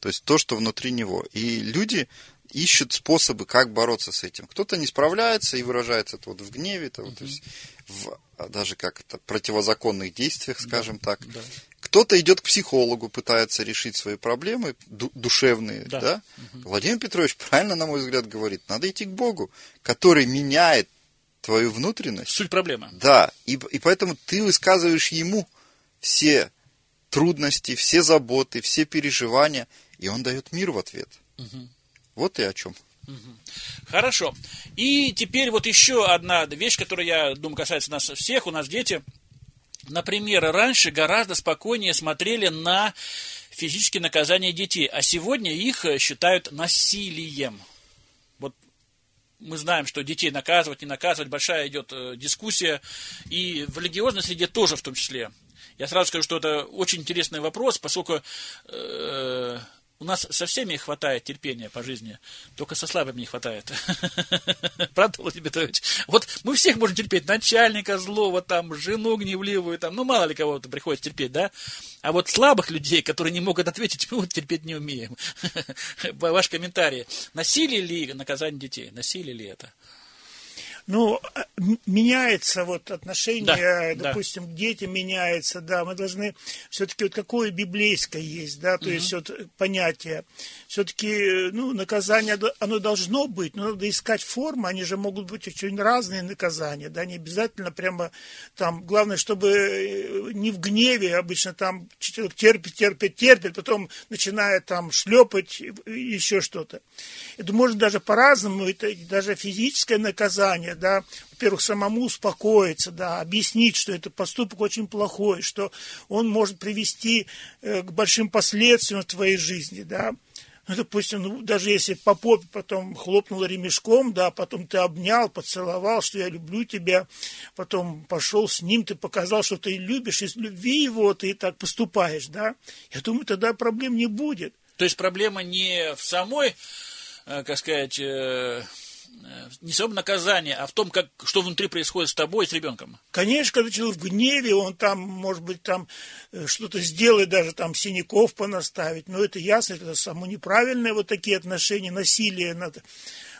то есть то, что внутри него. И люди ищут способы, как бороться с этим. Кто-то не справляется и выражается это вот в гневе, это вот, mm-hmm. то есть в даже как-то противозаконных действиях, скажем mm-hmm. так. Mm-hmm. Кто-то идет к психологу, пытается решить свои проблемы ду- душевные. Mm-hmm. Да? Mm-hmm. Владимир Петрович правильно, на мой взгляд, говорит, надо идти к Богу, который меняет твою внутренность. Суть проблемы. Да, и, и поэтому ты высказываешь ему все трудности, все заботы, все переживания, и он дает мир в ответ. Угу. Вот и о чем. Хорошо. И теперь вот еще одна вещь, которая, я думаю, касается нас всех. У нас дети, например, раньше гораздо спокойнее смотрели на физические наказания детей, а сегодня их считают насилием. Вот мы знаем, что детей наказывать, не наказывать, большая идет дискуссия, и в религиозной среде тоже в том числе. Я сразу скажу, что это очень интересный вопрос, поскольку э, у нас со всеми хватает терпения по жизни, только со слабыми не хватает. Правда, Владимир Петрович? Вот мы всех можем терпеть, начальника злого, там, жену гневливую, там, ну, мало ли кого-то приходится терпеть, да? А вот слабых людей, которые не могут ответить, мы вот терпеть не умеем. Ваш комментарий. Насилие ли наказание детей? Насилие ли это? Ну, меняется вот отношение, да, допустим, да. к детям меняется, да, мы должны все-таки, вот какое библейское есть, да, то угу. есть вот понятие, все-таки, ну, наказание, оно должно быть, но надо искать форму, они же могут быть очень разные наказания, да, не обязательно прямо там, главное, чтобы не в гневе, обычно там человек терпит, терпит, терпит, потом начинает там шлепать, еще что-то. Это может даже по-разному, это даже физическое наказание, да, во-первых, самому успокоиться, да, объяснить, что этот поступок очень плохой, что он может привести к большим последствиям в твоей жизни, да. Ну, допустим, ну, даже если по попе потом хлопнул ремешком, да, потом ты обнял, поцеловал, что я люблю тебя, потом пошел с ним, ты показал, что ты любишь, из любви его ты так поступаешь, да. Я думаю, тогда проблем не будет. То есть проблема не в самой, как сказать... не само наказание, а в том, как, что внутри происходит с тобой и с ребенком. Конечно, когда человек в гневе, он там, может быть, там что-то сделает, даже там синяков понаставить, но это ясно, это само неправильное, вот такие отношения, насилие над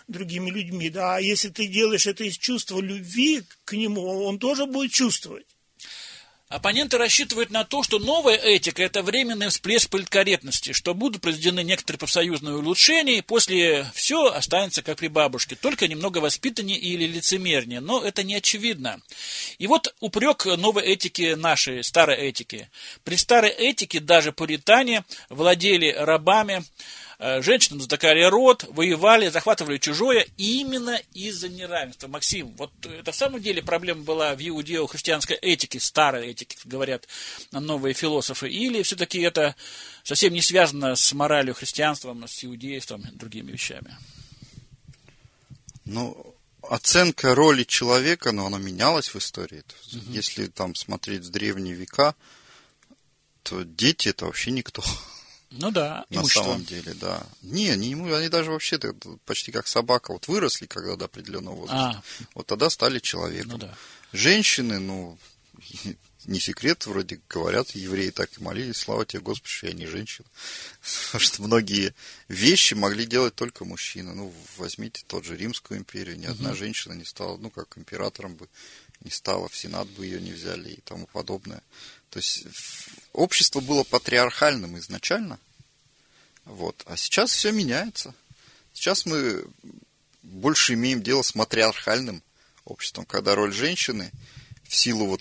другими людьми, да, а если ты делаешь это из чувства любви к нему, он тоже будет чувствовать. Оппоненты рассчитывают на то, что новая этика – это временный всплеск политкорректности, что будут произведены некоторые профсоюзные улучшения, и после все останется как при бабушке, только немного воспитаннее или лицемернее, но это не очевидно. И вот упрек новой этики нашей, старой этики. При старой этике даже пуритане владели рабами, женщинам затыкали рот, воевали, захватывали чужое именно из-за неравенства. Максим, вот это в самом деле проблема была в иудео-христианской этике, старой этике, как говорят новые философы, или все-таки это совсем не связано с моралью, христианством, с иудейством и другими вещами? Ну, оценка роли человека, ну, она менялась в истории. Угу. Если там смотреть в древние века, то дети – это вообще никто. Ну да, на имущество. Самом деле, да. Не, не ему, они даже вообще-то почти как собака вот выросли, когда до определенного возраста. А. Вот тогда стали человеком. Ну, да. Женщины, ну, не секрет, вроде говорят, евреи так и молились, слава тебе, Господи, что я не женщина. Потому что многие вещи могли делать только мужчины. Ну, возьмите тот же Римскую империю, ни одна угу. женщина не стала, ну, как императором бы не стала, в Сенат бы ее не взяли и тому подобное. То есть общество было патриархальным изначально, вот, а сейчас все меняется. Сейчас мы больше имеем дело с матриархальным обществом, когда роль женщины в силу вот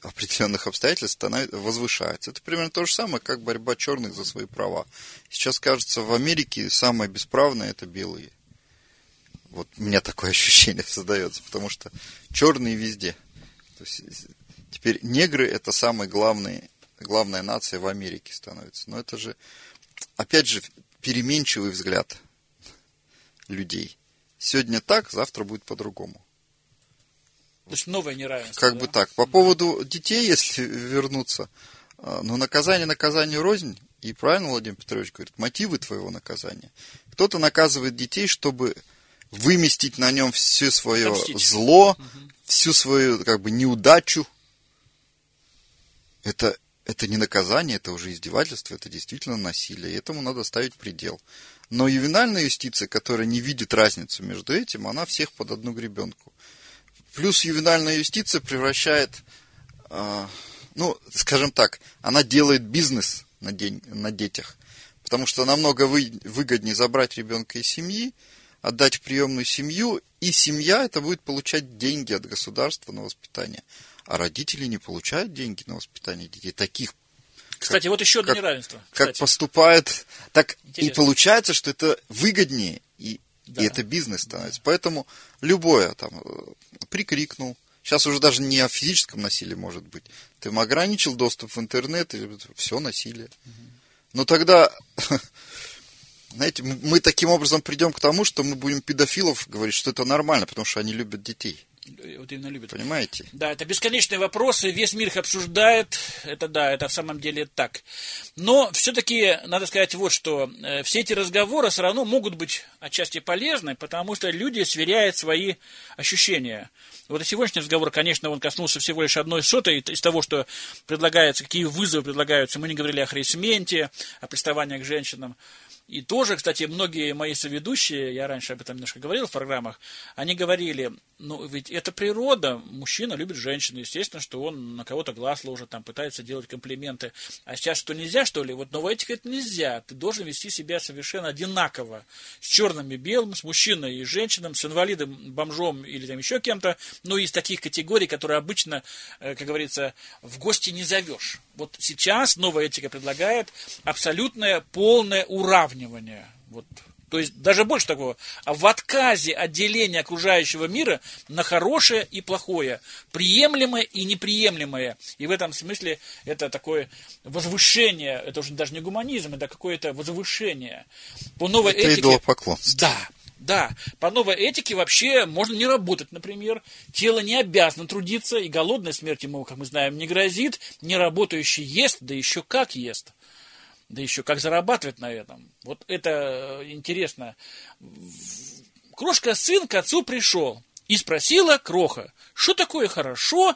определенных обстоятельств возвышается. Это примерно то же самое, как борьба черных за свои права. Сейчас, кажется, в Америке самое бесправное – это белые. Вот у меня такое ощущение создается, потому что черные везде. То есть... Теперь негры – это самая главная, главная нация в Америке становится. Но это же, опять же, переменчивый взгляд людей. Сегодня так, завтра будет по-другому. То есть новое неравенство. Как да? бы так. По поводу детей, если вернуться, ну, наказание наказанию рознь. И правильно Владимир Петрович говорит, мотивы твоего наказания. Кто-то наказывает детей, чтобы выместить на нем все свое Отомстить. зло, угу. всю свою как бы неудачу. Это, это не наказание, это уже издевательство, это действительно насилие, и этому надо ставить предел. Но ювенальная юстиция, которая не видит разницу между этим, она всех под одну гребенку. Плюс ювенальная юстиция превращает, э, ну, скажем так, она делает бизнес на, день, на детях, потому что намного вы, выгоднее забрать ребенка из семьи, отдать в приемную семью, и семья это будет получать деньги от государства на воспитание. А родители не получают деньги на воспитание детей, таких Кстати, как, вот еще одно как, неравенство. Кстати. Как поступает, так интересно. И получается, что это выгоднее, и, да. и это бизнес становится. Да. Поэтому любое, там, прикрикнул. Сейчас уже даже не о физическом насилии может быть. Ты им ограничил доступ в интернет, и все насилие. Угу. Но тогда, знаете, мы таким образом придем к тому, что мы будем педофилов говорить, что это нормально, потому что они любят детей. Вот именно любят. Понимаете? Да, это бесконечные вопросы, весь мир их обсуждает. Это да, это в самом деле так. Но все-таки надо сказать вот что. Все эти разговоры все равно могут быть отчасти полезны, потому что люди сверяют свои ощущения. Вот и сегодняшний разговор, конечно, он коснулся всего лишь одной сотой из того, что предлагается, какие вызовы предлагаются. Мы не говорили о харасменте, о приставаниях к женщинам. И тоже, кстати, многие мои соведущие, я раньше об этом немножко говорил в программах, они говорили, ну, ведь это природа, мужчина любит женщину, естественно, что он на кого-то глаз ложит, там, пытается делать комплименты. А сейчас что, нельзя, что ли? Вот новая этика — это нельзя. Ты должен вести себя совершенно одинаково. С черным и белым, с мужчиной и женщиной, с инвалидом, бомжом или там еще кем-то. Ну, из таких категорий, которые обычно, как говорится, в гости не зовешь. Вот сейчас новая этика предлагает абсолютное, полное уравнивание. Вот. То есть даже больше такого. А в отказе от деления окружающего мира на хорошее и плохое, приемлемое и неприемлемое. И в этом смысле это такое возвышение, это уже даже не гуманизм, это какое-то возвышение. По новой это этике... идолопоклонство. Да. Да, по новой этике вообще можно не работать, например. Тело не обязано трудиться, и голодная смерть ему, как мы знаем, не грозит. Неработающий ест, да еще как ест. Да еще как зарабатывать на этом. Вот это интересно. Крошка сын к отцу пришел и спросила кроха, что такое хорошо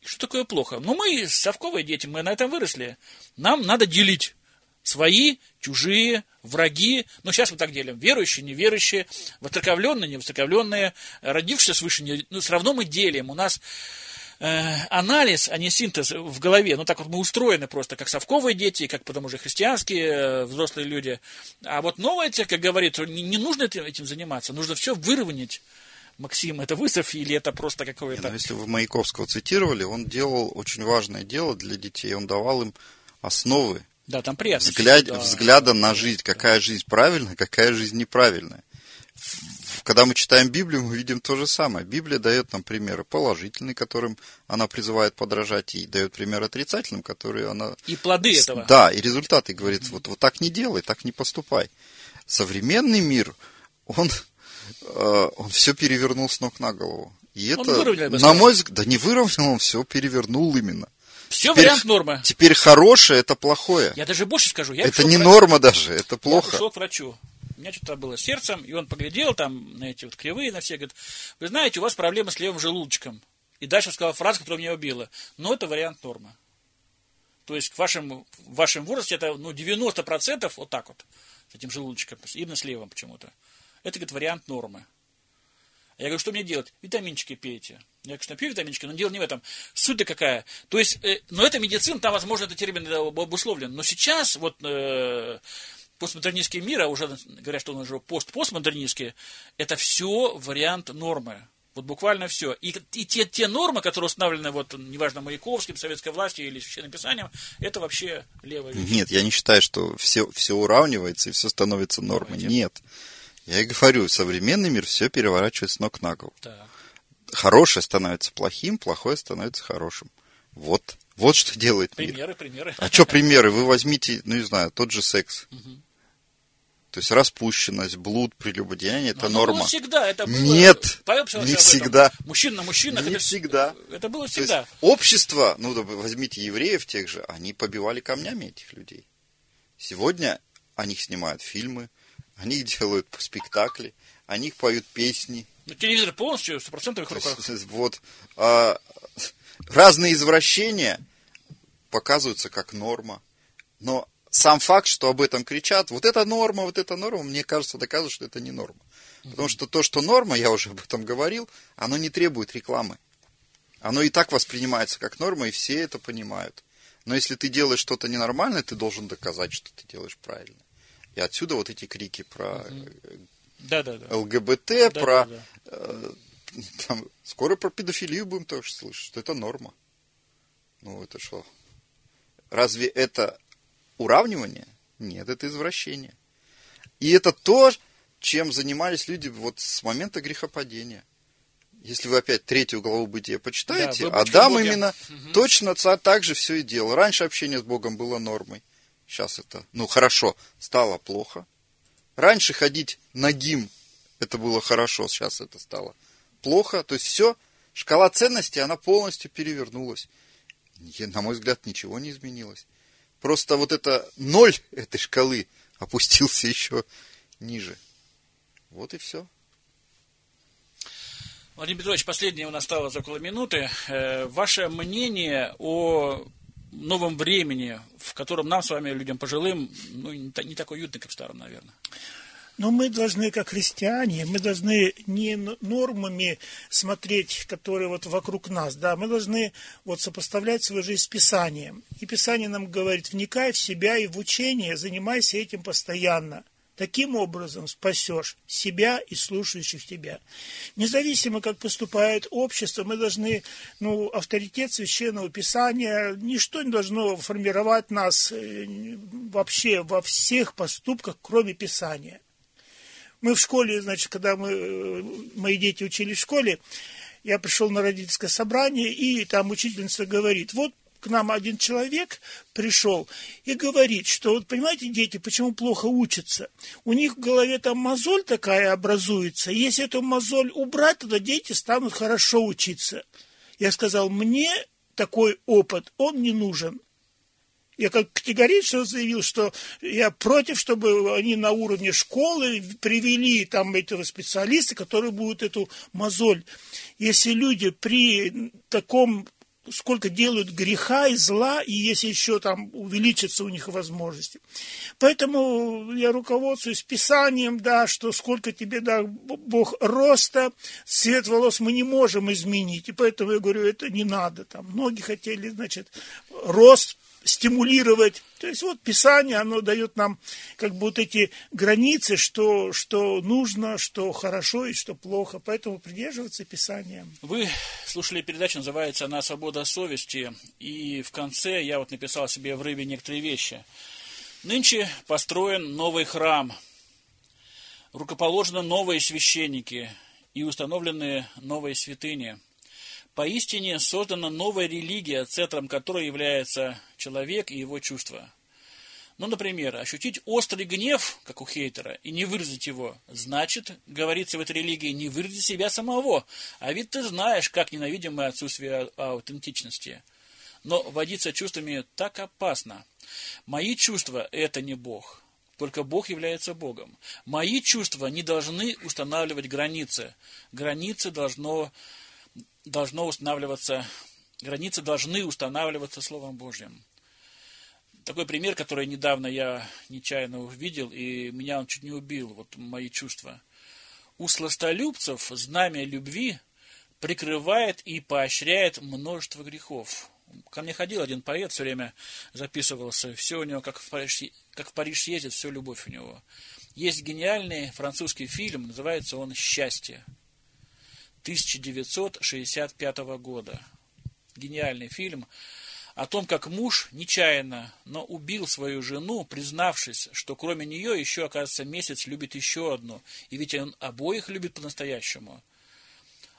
и что такое плохо. Ну, мы совковые дети, мы на этом выросли. Нам надо делить свои, чужие, враги. Ну, сейчас мы так делим. Верующие, неверующие, воцерковленные, невоцерковленные, родившиеся свыше. Ну, все равно мы делим. У нас... анализ, а не синтез в голове. Ну, так вот мы устроены просто, как совковые дети, как потом уже христианские взрослые люди. А вот новая этика, как говорит, не нужно этим заниматься, нужно все выровнять. Максим, это вызов или это просто какое-то... Ну, если вы Маяковского цитировали, он делал очень важное дело для детей, он давал им основы, да, там приятно, взгляд, да. взгляда на жизнь, какая жизнь правильная, какая жизнь неправильная. Когда мы читаем Библию, мы видим то же самое. Библия дает нам примеры положительные, которым она призывает подражать, и дает примеры отрицательным, которые она... И плоды этого. Да, и результаты. Говорит, вот, вот так не делай, так не поступай. Современный мир, он, он все перевернул с ног на голову. И это, он выровнял, на мой взгляд, да не выровнял, он все перевернул именно. Все теперь, вариант нормы. Теперь хорошее – это плохое. Я даже больше скажу. Я это не норма даже, это плохо. Я пришел к врачу. У меня что-то было с сердцем, и он поглядел там на эти вот кривые, на все, говорит, вы знаете, у вас проблемы с левым желудочком. И дальше сказал фразу, которая меня убила. Но это вариант нормы. То есть в вашем, в вашем возрасте это ну, девяносто процентов вот так вот, с этим желудочком, именно с левым почему-то. Это, говорит, вариант нормы. Я говорю, что мне делать? Витаминчики пейте. Я, конечно, пью витаминчики, но дело не в этом. Суть-то какая. То есть, э, но ну, это медицина, там, возможно, этот термин обусловлен. Но сейчас вот... Э, постмодернистский мир, а уже говорят, что он уже пост-постмодернистский, это все вариант нормы. Вот буквально все. И, и те, те нормы, которые установлены, вот, неважно, Маяковским, советской властью или священным писанием, это вообще левая вещь. Нет, я не считаю, что все, все уравнивается и все становится нормой. Давайте. Нет. Я и говорю, современный мир все переворачивает с ног на голову. Так. Хорошее становится плохим, плохое становится хорошим. Вот. Вот что делает мир. Примеры, примеры. А что примеры? Вы возьмите, ну, не знаю, тот же секс. Угу. То есть распущенность, блуд, прелюбодеяние – это но норма. Было всегда. Это было... Нет, не всегда. Мужчина на мужчинах. Не это... всегда. Это было всегда. То есть общество, ну, возьмите евреев тех же, они побивали камнями этих людей. Сегодня о них снимают фильмы, о них делают спектакли, о них поют песни. Ну, телевизор полностью, сто процентов в их руках. Вот. А... Разные извращения показываются как норма. Но сам факт, что об этом кричат, вот это норма, вот это норма, мне кажется, доказывает, что это не норма. Потому что то, что норма, я уже об этом говорил, оно не требует рекламы. Оно и так воспринимается как норма, и все это понимают. Но если ты делаешь что-то ненормальное, ты должен доказать, что ты делаешь правильно. И отсюда вот эти крики про ЛГБТ, про... Там, скоро про педофилию будем тоже слышать, что это норма. Ну, это что? Разве это Уравнивание? Нет, это извращение. И это то, чем занимались люди вот с момента грехопадения. Если вы опять третью главу Бытия почитаете, да, Адам именно угу. точно так же все и делал. Раньше общение с Богом было нормой. Сейчас это, ну хорошо, стало плохо. Раньше ходить нагим, это было хорошо, сейчас это стало плохо. То есть все, шкала ценностей, она полностью перевернулась. И, на мой взгляд, ничего не изменилось. Просто вот это ноль этой шкалы опустился еще ниже. Вот и все. Владимир Петрович, последнее у нас осталось около минуты. Ваше мнение о новом времени, в котором нам с вами, людям пожилым, ну, не так уютно, как в старом, наверное? Но мы должны, как христиане, мы должны не нормами смотреть, которые вот вокруг нас, да, мы должны вот сопоставлять свою жизнь с Писанием. И Писание нам говорит: вникай в себя и в учение, занимайся этим постоянно. Таким образом спасешь себя и слушающих тебя. Независимо, как поступает общество, мы должны, ну, авторитет Священного Писания, ничто не должно формировать нас вообще во всех поступках, кроме Писания. Мы в школе, значит, когда мы, мои дети учились в школе, я пришел на родительское собрание, и там учительница говорит: вот к нам один человек пришел и говорит, что вот понимаете, дети, почему плохо учатся? У них в голове там мозоль такая образуется, и если эту мозоль убрать, тогда дети станут хорошо учиться. Я сказал: мне такой опыт, он не нужен. Я как категорично заявил, что я против, чтобы они на уровне школы привели там этого специалиста, который будет эту мозоль. Если люди при таком... сколько делают греха и зла, и если еще там увеличатся у них возможности. Поэтому я руководствуюсь Писанием, да, что сколько тебе дал Бог роста, цвет волос мы не можем изменить, и поэтому я говорю, это не надо. Там многие хотели, значит, рост стимулировать. То есть вот Писание, оно дает нам как бы вот эти границы, что, что нужно, что хорошо и что плохо. Поэтому придерживаться Писания. Вы слушали передачу, называется она «Свобода совести». И в конце я вот написал себе в рыбе некоторые вещи. Нынче построен новый храм. Рукоположены новые священники и установлены новые святыни. Поистине создана новая религия, центром которой является человек и его чувства. Ну, например, ощутить острый гнев, как у хейтера, и не выразить его, значит, говорится в этой религии, не выразить себя самого. А ведь ты знаешь, как ненавидим мы отсутствие аутентичности. Но водиться чувствами так опасно. Мои чувства – это не Бог. Только Бог является Богом. Мои чувства не должны устанавливать границы. Границы должно... должно устанавливаться, границы должны устанавливаться Словом Божьим. Такой пример, который недавно я нечаянно увидел, и меня он чуть не убил, вот мои чувства. У сластолюбцев знамя любви прикрывает и поощряет множество грехов. Ко мне ходил один поэт, все время записывался, все у него, как в Париж, как в Париж ездит, все любовь у него. Есть гениальный французский фильм, называется он «Счастье». тысяча девятьсот шестьдесят пятого года. Гениальный фильм о том, как муж нечаянно, но убил свою жену, признавшись, что кроме нее еще, оказывается, месяц любит еще одну. И ведь он обоих любит по-настоящему.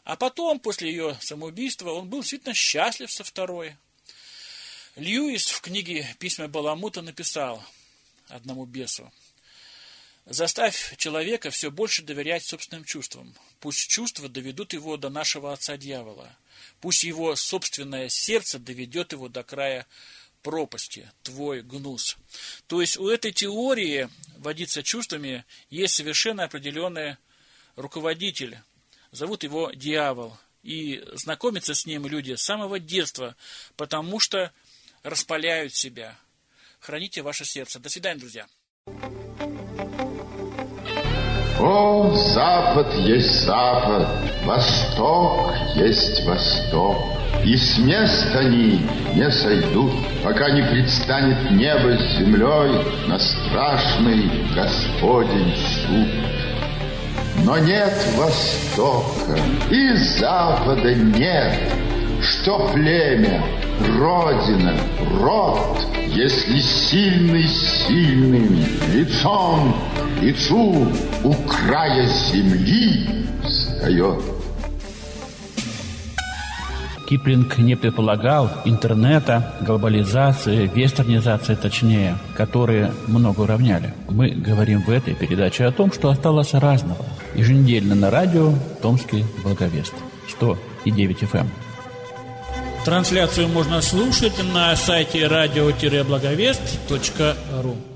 А потом, после ее самоубийства, он был действительно счастлив со второй. Льюис в книге «Письма Баламута» написал одному бесу: «Заставь человека все больше доверять собственным чувствам. Пусть чувства доведут его до нашего отца дьявола. Пусть его собственное сердце доведет его до края пропасти. Твой гнус». То есть у этой теории водиться чувствами есть совершенно определенный руководитель. Зовут его дьявол. И знакомятся с ним люди с самого детства, потому что распаляют себя. Храните ваше сердце. До свидания, друзья. О, Запад есть Запад, Восток есть Восток, и с мест они не сойдут, пока не предстанет небо с землей на страшный Господень суд. Но нет Востока, и Запада нет, что племя Родина, род, если сильный сильным, лицом к лицу у края земли встает. Киплинг не предполагал интернета, глобализации, вестернизации точнее, которые много уравняли. Мы говорим в этой передаче о том, что осталось разного. Еженедельно на радио «Томский благовест» сто и девять эф эм. Трансляцию можно слушать на сайте радио-благовест точка ру.